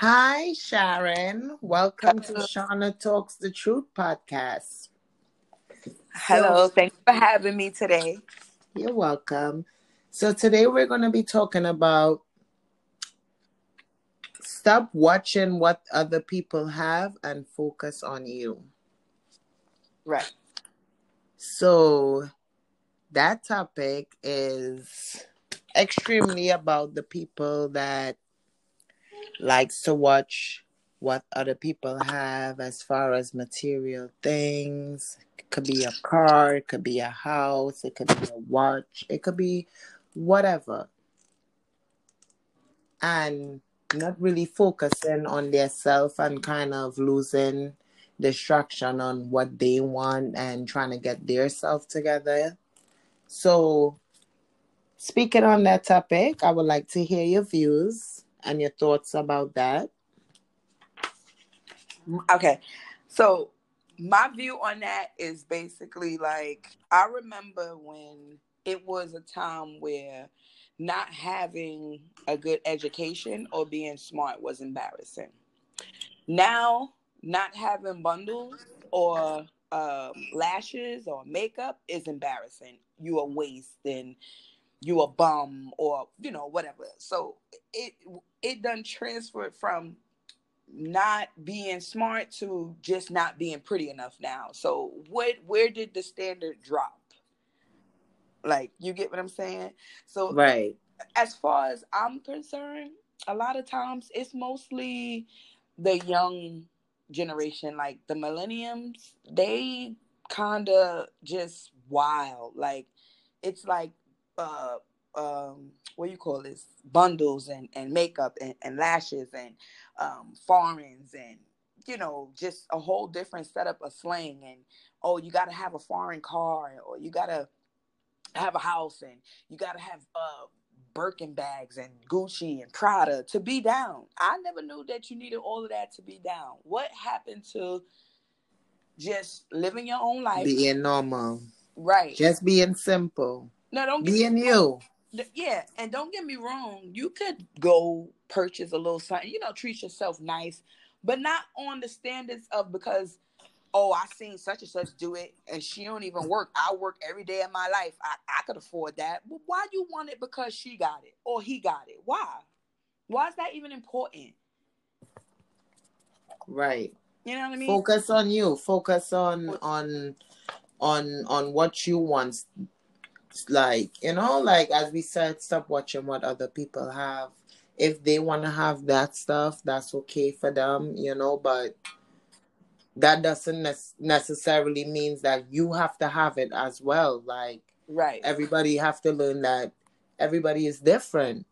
Hi, Sharon. Welcome to Shauna Talks the Truth podcast. Hello. Thanks for having me today. You're welcome. So today we're going to be talking about stop watching what other people have and focus on you. Right. So that topic is extremely about the people that likes to watch what other people have as far as material things. It could be a car, it could be a house, it could be a watch, it could be whatever. And not really focusing on their self and kind of losing distraction on what they want and trying to get their self together. So speaking on that topic, I would like to hear your views and your thoughts about that. Okay. So my view on that is basically like, I remember when it was a time where not having a good education or being smart was embarrassing. Now, not having bundles or lashes or makeup is embarrassing. You a waste and you a bum or, you know, whatever. So it done transferred from not being smart to just not being pretty enough now. So where did the standard drop? Like, you get what I'm saying? So right. As far as I'm concerned, a lot of times it's mostly the young generation, like the millennials. They kind of just wild. Like, it's like what you call this, bundles and makeup and lashes and foreigns and, you know, just a whole different setup of slang. And, oh, you got to have a foreign car, or you got to have a house, and you got to have Birkin bags and Gucci and Prada to be down. I never knew that you needed all of that to be down. What happened to just living your own life? Being normal. Right. Just being simple. No, don't get being you. Yeah, and don't get me wrong. You could go purchase a little something, you know, treat yourself nice, but not on the standards of because, oh, I seen such and such do it, and she don't even work. I work every day of my life. I could afford that. But why you want it because she got it or he got it? Why? Why is that even important? Right. You know what I mean? Focus on you. Focus on what you want. Like, you know, like as we said, stop watching what other people have. If they want to have that stuff, that's okay for them, you know, but that doesn't necessarily means that you have to have it as well. Like, right. Everybody have to learn that everybody is different.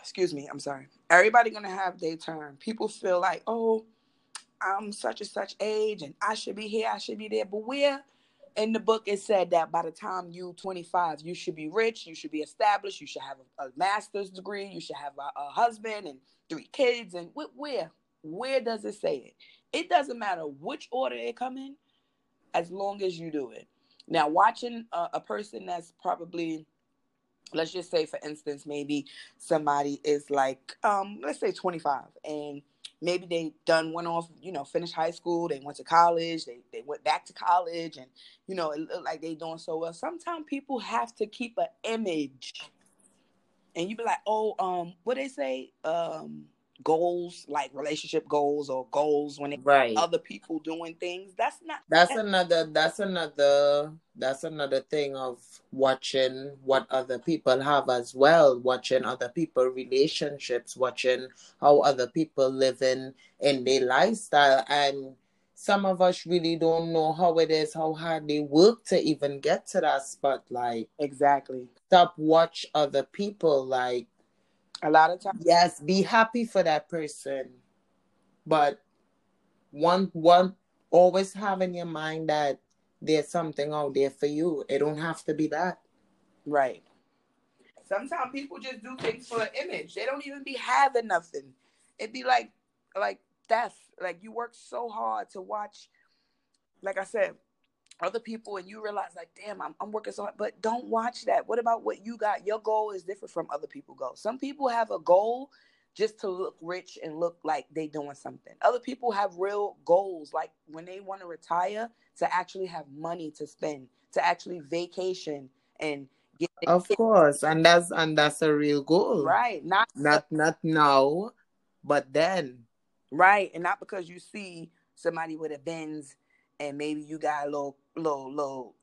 Excuse me. I'm sorry. Everybody going to have their turn. People feel like, oh, I'm such and such age and I should be here, I should be there. But where? In the book, it said that by the time you 25, you should be rich, you should be established, you should have a master's degree, you should have a husband and 3 kids. And where does it say it? It doesn't matter which order it come in, as long as you do it. Now, watching a person that's probably, let's just say, for instance, maybe somebody is like, let's say 25, and maybe they went off, you know, finished high school. They went to college. They went back to college, and, you know, it looked like they doing so well. Sometimes people have to keep an image, and you be like, oh, what they say, goals, like relationship goals or goals when it's right. Other people doing things. That's another thing of watching what other people have as well, watching other people relationships, watching how other people living in their lifestyle. And some of us really don't know how it is, how hard they work to even get to that spotlight. Exactly. Stop watch other people. Like, a lot of times, yes, be happy for that person, but one always have in your mind that there's something out there for you. It don't have to be that. Right. Sometimes people just do things for an image. They don't even be having nothing. It'd be like theft. Like, you work so hard to watch, like I said, other people, and you realize, like, damn, I'm working so hard. But don't watch that. What about what you got? Your goal is different from other people's goal. Some people have a goal just to look rich and look like they doing something. Other people have real goals, like when they want to retire, to actually have money to spend, to actually vacation and get. Of course, and that's a real goal, right? Not now, but then, right? And not because you see somebody with a Benz and maybe you got a little,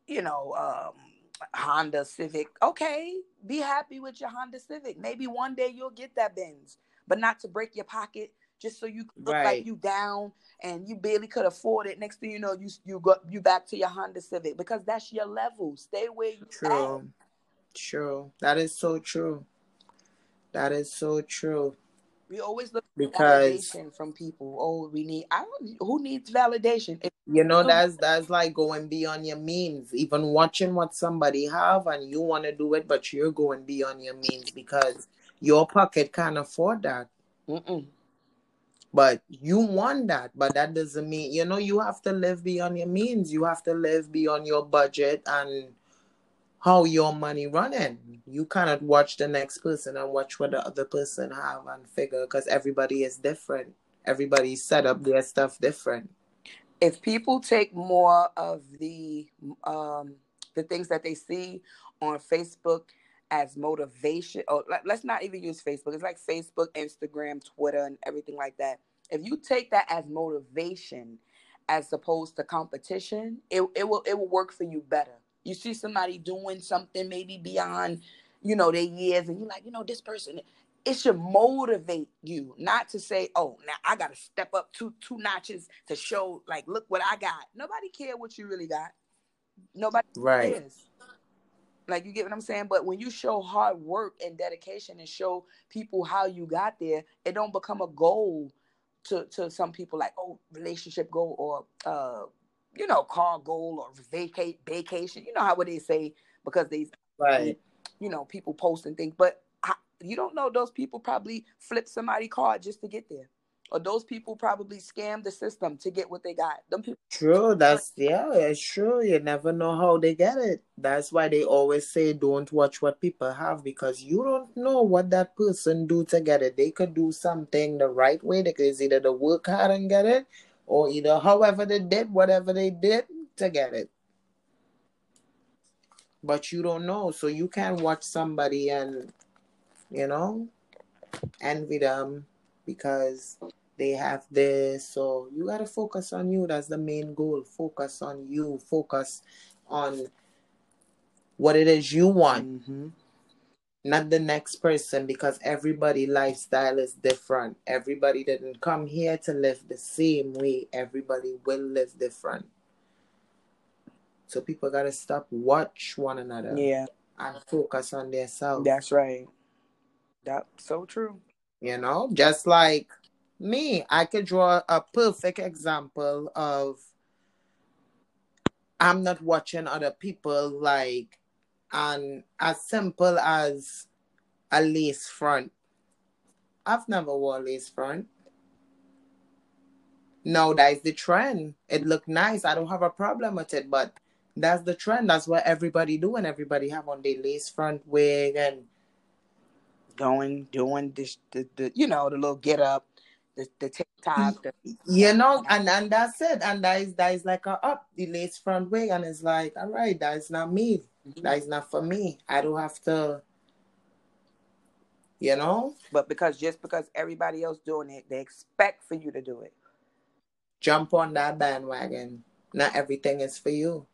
Honda Civic. Okay, be happy with your Honda Civic. Maybe one day you'll get that Benz, but not to break your pocket just so you look right. Like you down and you barely could afford it. Next thing you know, you back to your Honda Civic because that's your level. Stay where you are. True. That is so true. That is so true. We always look for validation from people. Oh, who needs validation? That's like going beyond your means. Even watching what somebody have and you want to do it, but you're going beyond your means because your pocket can't afford that. Mm-mm. But you want that, but that doesn't mean, you have to live beyond your means. You have to live beyond your budget and how your money running. You cannot watch the next person and watch what the other person have and figure, because everybody is different. Everybody set up their stuff different. If people take more of the things that they see on Facebook as motivation, or let's not even use Facebook. It's like Facebook, Instagram, Twitter, and everything like that. If you take that as motivation as opposed to competition, it will work for you better. You see somebody doing something maybe beyond, their years, and you're like, this person, it should motivate you, not to say, oh, now I got to step up two notches to show, like, look what I got. Nobody cares what you really got. Nobody right. cares. Like, you get what I'm saying? But when you show hard work and dedication and show people how you got there, it don't become a goal to some people, like, oh, relationship goal or, car goal or vacation. You know how what they say, because they, right. People post and things. But you don't know, those people probably flip somebody's car just to get there. Or those people probably scam the system to get what they got. Them people. True, it's true. You never know how they get it. That's why they always say don't watch what people have, because you don't know what that person do to get it. They could do something the right way. They could either work hard and get it, or either however they did, whatever they did to get it. But you don't know. So you can't watch somebody and, envy them because they have this. So you got to focus on you. That's the main goal. Focus on you. Focus on what it is you want. Mm-hmm. Not the next person, because everybody's lifestyle is different. Everybody didn't come here to live the same way. Everybody will live different. So people got to stop, watch one another. Yeah. And focus on themselves. That's right. That's so true. Just like me, I could draw a perfect example of I'm not watching other people like, and as simple as a lace front. I've never worn lace front. No, that is the trend. It looked nice. I don't have a problem with it, but that's the trend. That's what everybody do, and everybody have on their lace front wig and doing this, the little get up, the TikTok. And that's it. And that is like the lace front wig, and it's like, all right, that is not me. That is not for me. I don't have to, But because everybody else doing it, they expect for you to do it. Jump on that bandwagon. Not everything is for you.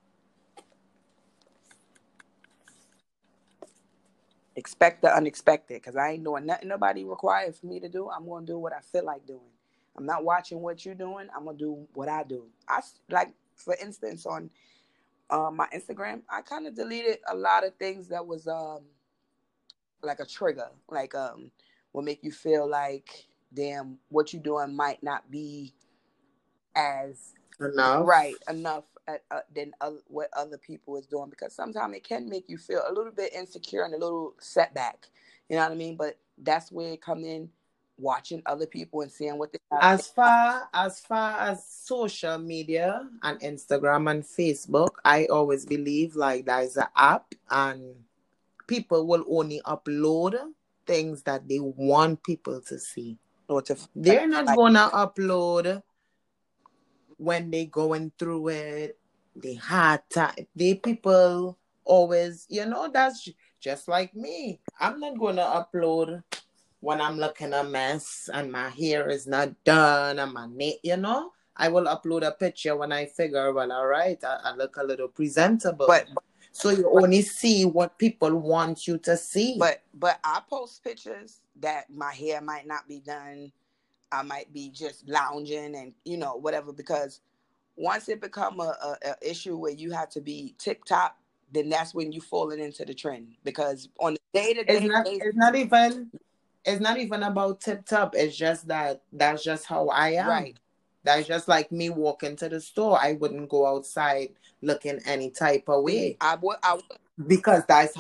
Expect the unexpected, because I ain't doing nothing nobody requires for me to do. I'm going to do what I feel like doing. I'm not watching what you're doing. I'm going to do what I do. I, like, for instance, on my Instagram, I kind of deleted a lot of things that was like a trigger, like will make you feel like, damn, what you doing might not be as enough than what other people is doing, because sometimes it can make you feel a little bit insecure and a little setback. You know what I mean? But that's where it come in, watching other people and seeing what they have. As far as social media and Instagram and Facebook, I always believe like there is an app and people will only upload things that they want people to see. They're not going to upload when they're going through it. They hard time. They people always, you know, that's just like me. I'm not going to upload when I'm looking a mess and my hair is not done and my nail, you know. I will upload a picture when I figure, well, all right, I look a little presentable. So you only see what people want you to see. But I post pictures that my hair might not be done. I might be just lounging and, you know, whatever. Because once it becomes an issue where you have to be TikTok, then that's when you're falling into the trend. Because on the day-to-day... It's not even about tip-top. It's just that's just how I am. Right. That's just like me walking to the store. I wouldn't go outside looking any type of way. I would. Because that's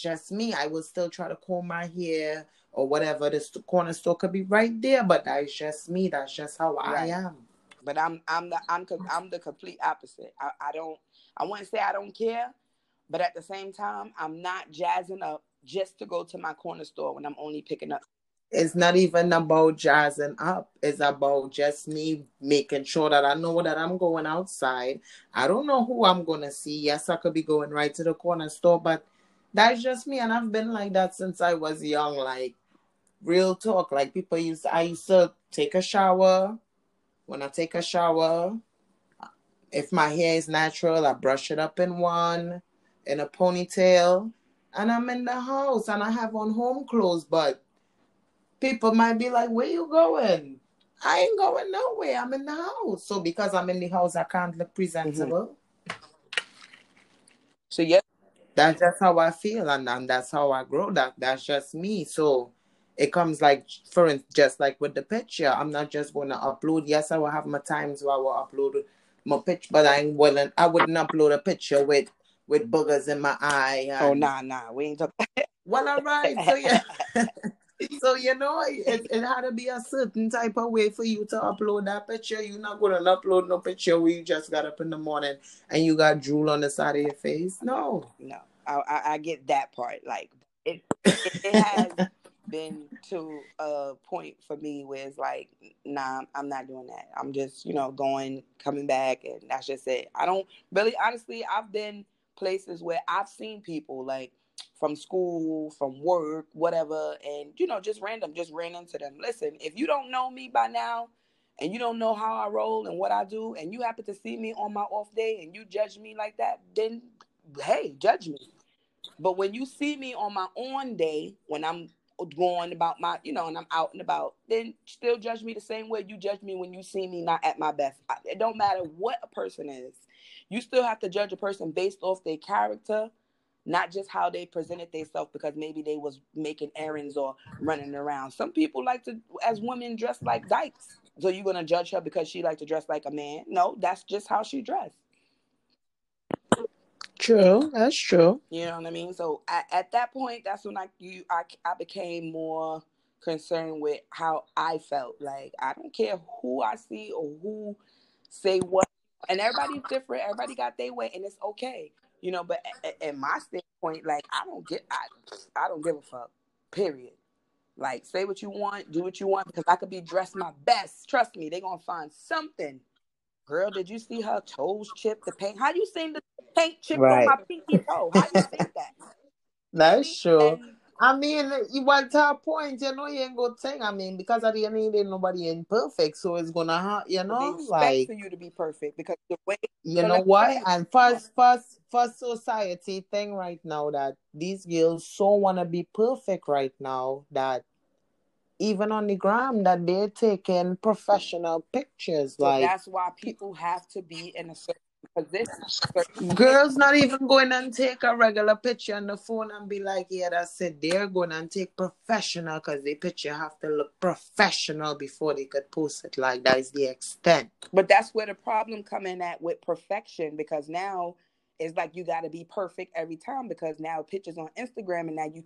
just me. I would still try to comb my hair or whatever. The corner store could be right there, but that's just me. That's just how I am. But I'm the complete opposite. I wouldn't say I don't care, but at the same time, I'm not jazzing up just to go to my corner store when I'm only picking up. It's not even about jazzing up. It's about just me making sure that I know that I'm going outside. I don't know who I'm going to see. Yes, I could be going right to the corner store, but that's just me. And I've been like that since I was young. Like, real talk. Like, I used to take a shower. When I take a shower, if my hair is natural, I brush it up in a ponytail. And I'm in the house and I have on home clothes, but people might be like, where you going? I ain't going nowhere. I'm in the house. So because I'm in the house, I can't look presentable. Mm-hmm. So yeah, that's just how I feel. And that's how I grow. That's just me. So it comes like, for instance, just like with the picture, I'm not just going to upload. Yes, I will have my times where I will upload my picture, but I wouldn't upload a picture with boogers in my eye. Oh, nah. We ain't talking. Well, all right. So yeah. So, you know, it had to be a certain type of way for you to upload that picture. You're not going to upload no picture where you just got up in the morning and you got drool on the side of your face. No. I get that part. Like, it has been to a point for me where it's like, nah, I'm not doing that. I'm just, you know, going, coming back, and that's just it. I don't really, honestly, I've been places where I've seen people, like, from school, from work, whatever, and, you know, just ran into them. Listen, if you don't know me by now, and you don't know how I roll and what I do, and you happen to see me on my off day, and you judge me like that, then, hey, judge me. But when you see me on my on day, when I'm going about my, you know, and I'm out and about, then still judge me the same way you judge me when you see me not at my best. It don't matter what a person is. You still have to judge a person based off their character, not just how they presented themselves, because maybe they was making errands or running around. Some people like to, as women, dress like dykes. So you're going to judge her because she like to dress like a man? No, that's just how she dressed. True, that's true. You know what I mean? So at that point, that's when I became more concerned with how I felt. Like, I don't care who I see or who say what. And everybody's different. Everybody got their way, and it's okay. You know, but at my standpoint, like, I don't give a fuck, period. Like, say what you want, do what you want, because I could be dressed my best. Trust me, they're going to find something. Girl, did you see her toes chipped, the paint? How do you see the paint chipped on my pinky toe? How do you think that? That's true. I mean, you want to a point, you know, you ain't going to think. I mean, because at the end of the day, nobody ain't perfect, so it's going to hurt, you know? They expect for you to be perfect because the way... You know what? And first society thing right now that these girls so want to be perfect right now that even on the gram that they're taking professional pictures. So like, that's why people have to be in a certain... Girls not even going and take a regular picture on the phone and be like, yeah, that's it. They're going and take professional because the picture have to look professional before they could post it. Like, that is the extent. But that's where the problem come in at with perfection, because now it's like you got to be perfect every time, because now pictures on Instagram and now you...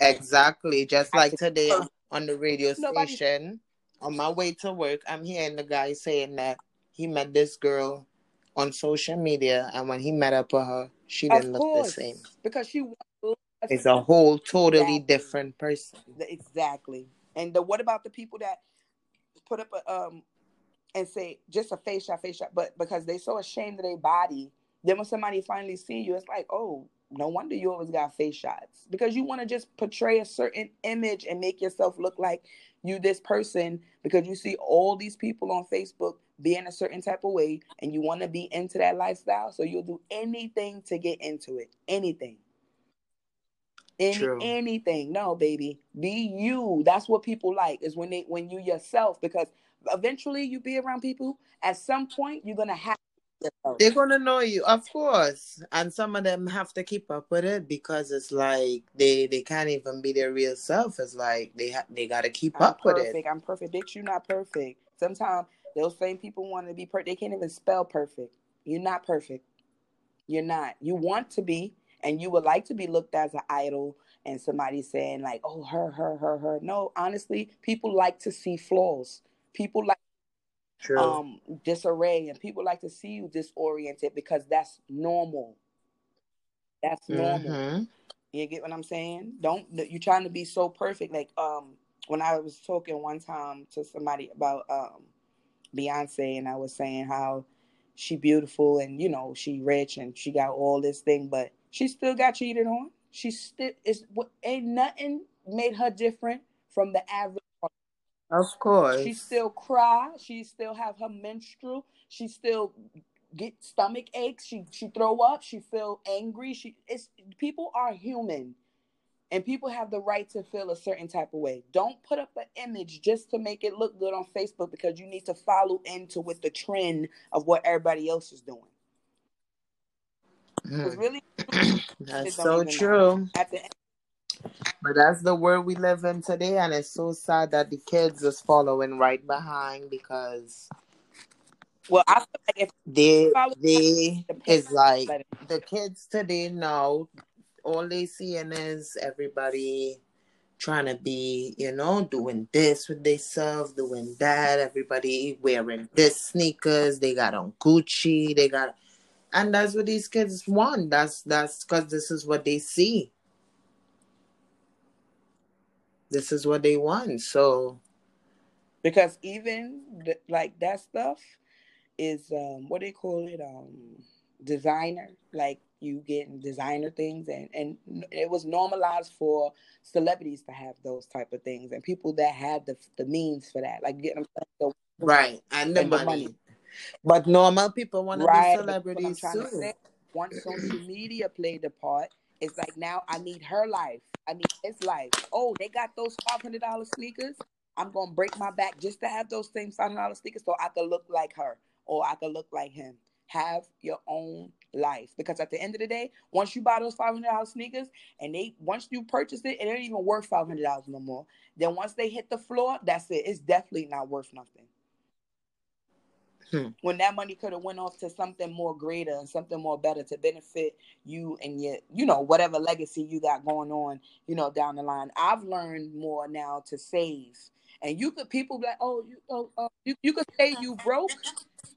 Exactly. Just like today on the radio station, on my way to work, I'm hearing the guy saying that he met this girl on social media, and when he met up with her, she didn't look the same. Because she wanted a is a whole totally different person. Exactly. And what about the people that put up a and say just a face shot, but because they're so ashamed of their body, then when somebody finally see you, it's like, oh, no wonder you always got face shots, because you want to just portray a certain image and make yourself look like you this person, because you see all these people on Facebook being a certain type of way and you want to be into that lifestyle. So you'll do anything to get into it. Anything. No, baby, be you. That's what people like, is when you yourself, because eventually you be around people. At some point, you're going to have they're going to know you, of course. And some of them have to keep up with it, because it's like they can't even be their real self. It's like they got to keep up with it. I'm perfect. Bitch, you're not perfect. Sometimes those same people want to be perfect. They can't even spell perfect. You're not perfect. You're not. You want to be, and you would like to be looked as an idol and somebody saying like, oh, her. No, honestly, people like to see flaws. People like disarray, and people like to see you disoriented, because that's normal. That's normal. Mm-hmm. You get what I'm saying? Don't you trying to be so perfect? Like when I was talking one time to somebody about Beyonce, and I was saying how she beautiful and you know she rich and she got all this thing, but she still got cheated on. She still ain't nothing made her different from the average. Of course. She still cry. She still have her menstrual. She still get stomach aches. She throw up. She feel angry. People are human, and people have the right to feel a certain type of way. Don't put up an image just to make it look good on Facebook, because you need to follow into with the trend of what everybody else is doing. Mm. Really, that's so true. At the end, but that's the world we live in today, and it's so sad that the kids is following right behind, because I feel like if they is like the kids today now, all they seeing is everybody trying to be, doing this with themselves, doing that, everybody wearing this sneakers, they got on Gucci, and that's what these kids want. That's because this is what they see. This is what they want. So, because even like that stuff is what they call it, designer. Like you getting designer things, and it was normalized for celebrities to have those type of things, and people that had the means for that, like getting them right and the money. But normal people want to be celebrities too. Once social media played a part, it's like now I need her life. I need his life. Oh, they got those $500 sneakers. I'm going to break my back just to have those same $500 sneakers so I can look like her or I can look like him. Have your own life. Because at the end of the day, once you buy those $500 sneakers and once you purchase it, it ain't even worth $500 no more. Then once they hit the floor, that's it. It's definitely not worth nothing. When that money could have went off to something more greater and something more better to benefit you and your, whatever legacy you got going on, down the line. I've learned more now to save. And people be like, you could say you broke.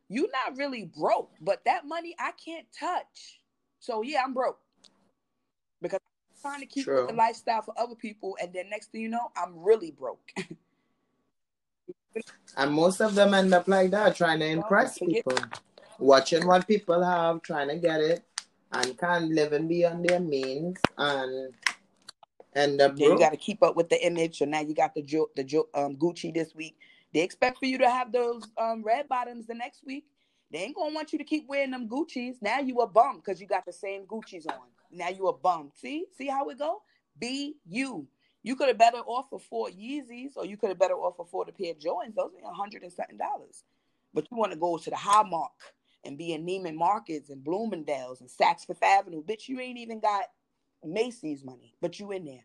You not really broke, but that money I can't touch. So yeah, I'm broke. Because I'm trying to keep up the lifestyle for other people, and then next thing you know, I'm really broke. And most of them end up like that, trying to impress people, watching what people have, trying to get it, and can't live and beyond their means, and end up broke. You got to keep up with the image. So now you got the Gucci this week. They expect for you to have those red bottoms the next week. They ain't gonna want you to keep wearing them Guccis. Now you a bum because you got the same Guccis on. Now you a bum. See how it go? Be you. You could have better offer 4 Yeezys, or you could have better offer 4 the pair of Jordans. Those are $100 and something. But you want to go to the Highmark and be in Neiman Marcus and Bloomingdale's and Saks Fifth Avenue. Bitch, you ain't even got Macy's money, but you in there.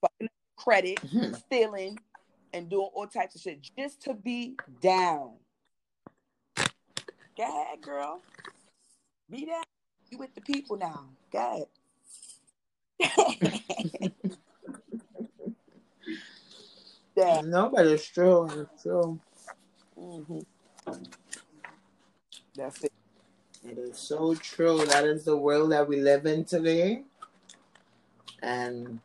Fucking credit, stealing, and doing all types of shit just to be down. Go ahead, girl. Be down. You with the people now. Go ahead. Yeah. No, but it's true. It's true. Mm-hmm. That's it. It is so true. That is the world that we live in today. And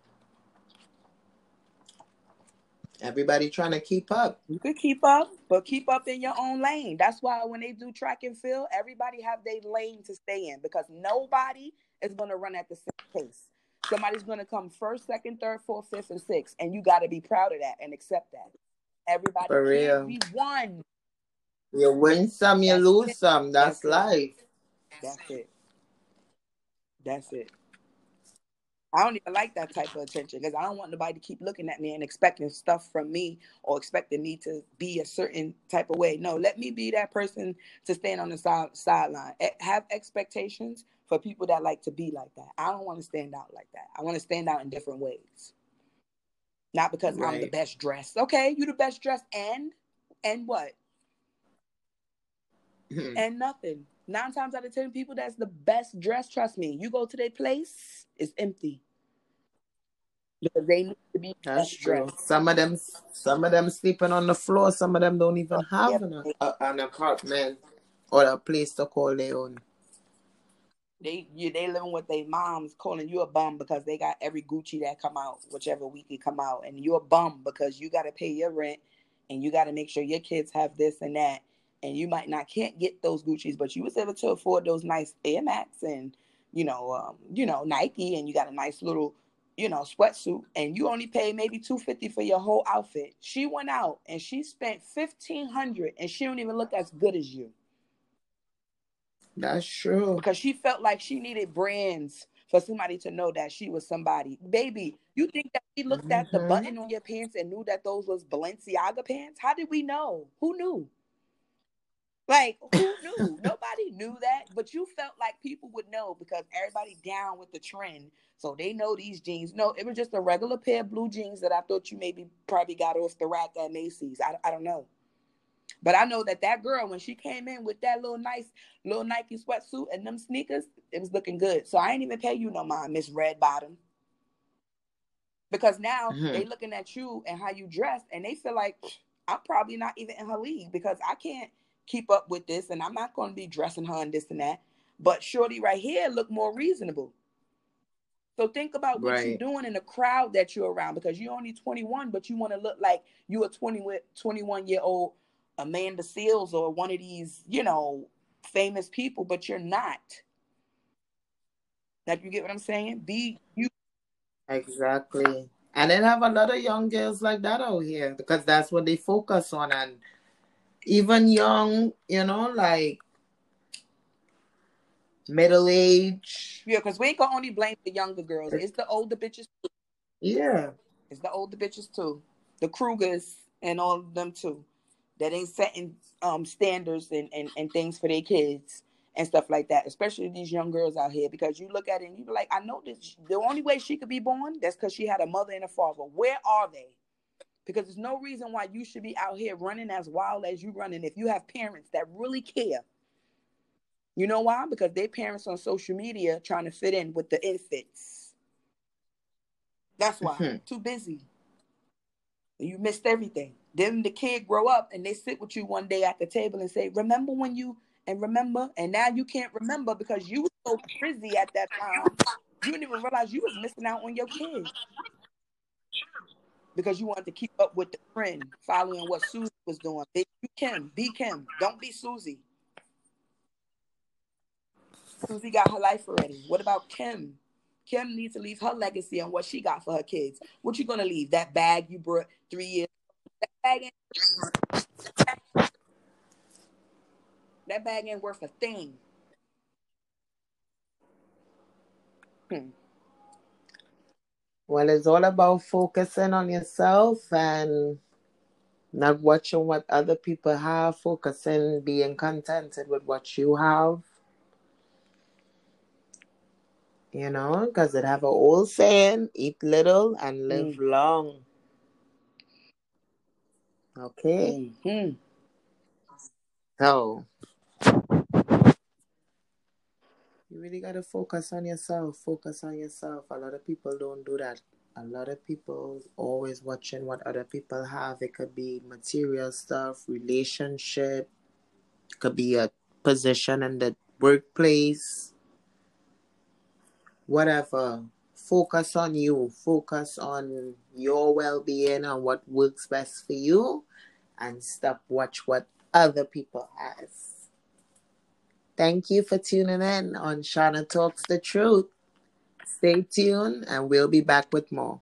everybody trying to keep up. You could keep up, but keep up in your own lane. That's why when they do track and field, everybody have their lane to stay in, because nobody is going to run at the same pace. Somebody's going to come first, second, third, fourth, fifth, and sixth, and you got to be proud of that and accept that. Everybody for real. Be one. You win some, you lose some. That's life. That's it. That's it. I don't even like that type of attention, because I don't want nobody to keep looking at me and expecting stuff from me or expecting me to be a certain type of way. No, let me be that person to stand on the sideline. Have expectations for people that like to be like that. I don't want to stand out like that. I want to stand out in different ways. Not because right. I'm the best dressed. Okay, you the best dressed and what? And nothing. 9 times out of 10 people that's the best dressed, trust me, you go to their place, it's empty. Because they need to be best dressed. Some of them sleeping on the floor. Some of them don't even have an apartment or a place to call their own. They living with their moms, calling you a bum because they got every Gucci that come out, whichever week it come out, and you're a bum because you got to pay your rent and you got to make sure your kids have this and that. And you might not can't get those Gucci's, but you was able to afford those nice Air Max and, Nike, and you got a nice little, sweatsuit, and you only pay maybe $250 for your whole outfit. She went out and she spent $1,500 and she don't even look as good as you. That's true. Because she felt like she needed brands for somebody to know that she was somebody. Baby, you think that we looked at the button on your pants and knew that those was Balenciaga pants? How did we know? Who knew? Like, who knew? Nobody knew that, but you felt like people would know because everybody down with the trend, so they know these jeans. No, it was just a regular pair of blue jeans that I thought you maybe probably got off the rack at Macy's. I don't know. But I know that girl, when she came in with that little nice little Nike sweatsuit and them sneakers, it was looking good. So I ain't even pay you no mind, Miss Red Bottom. Because now they looking at you and how you dress, and they feel like, I'm probably not even in her league because I can't keep up with this, and I'm not going to be dressing her and this and that, but shorty right here look more reasonable. So think about what you're doing in the crowd that you're around, because you're only 21, but you want to look like you're a 21-year-old Amanda Seals or one of these, famous people, but you're not. Like, you get what I'm saying? Be you. Exactly. And then have a lot of young girls like that out here, because that's what they focus on, and even young, like middle age. Yeah, because we ain't gonna only blame the younger girls. It's the older bitches too. Yeah. It's the older bitches too. The Krugers and all of them too. That ain't setting standards and things for their kids and stuff like that. Especially these young girls out here, because you look at it and you be like, I know this. The only way she could be born, that's because she had a mother and a father. Where are they? Because there's no reason why you should be out here running as wild as you running if you have parents that really care. You know why? Because their parents on social media trying to fit in with the infants. That's why. Too busy. You missed everything. Then the kid grow up and they sit with you one day at the table and say, remember when you, and remember, and now you can't remember because you were so busy at that time. You didn't even realize you was missing out on your kids. Because you want to keep up with the trend, following what Susie was doing. You can be Kim. Don't be Susie. Susie got her life already. What about Kim? Kim needs to leave her legacy on what she got for her kids. What you gonna leave? That bag you brought 3 years ago. That bag ain't worth a thing. Well, it's all about focusing on yourself and not watching what other people have, focusing, being contented with what you have. Because it have an old saying, eat little and live long. Okay? So, you really got to focus on yourself. Focus on yourself. A lot of people don't do that. A lot of people always watching what other people have. It could be material stuff, relationship. It could be a position in the workplace. Whatever. focus on you. Focus on your well-being and what works best for you, and stop watch what other people has. Thank you for tuning in on Shauna Talks the Truth. Stay tuned and we'll be back with more.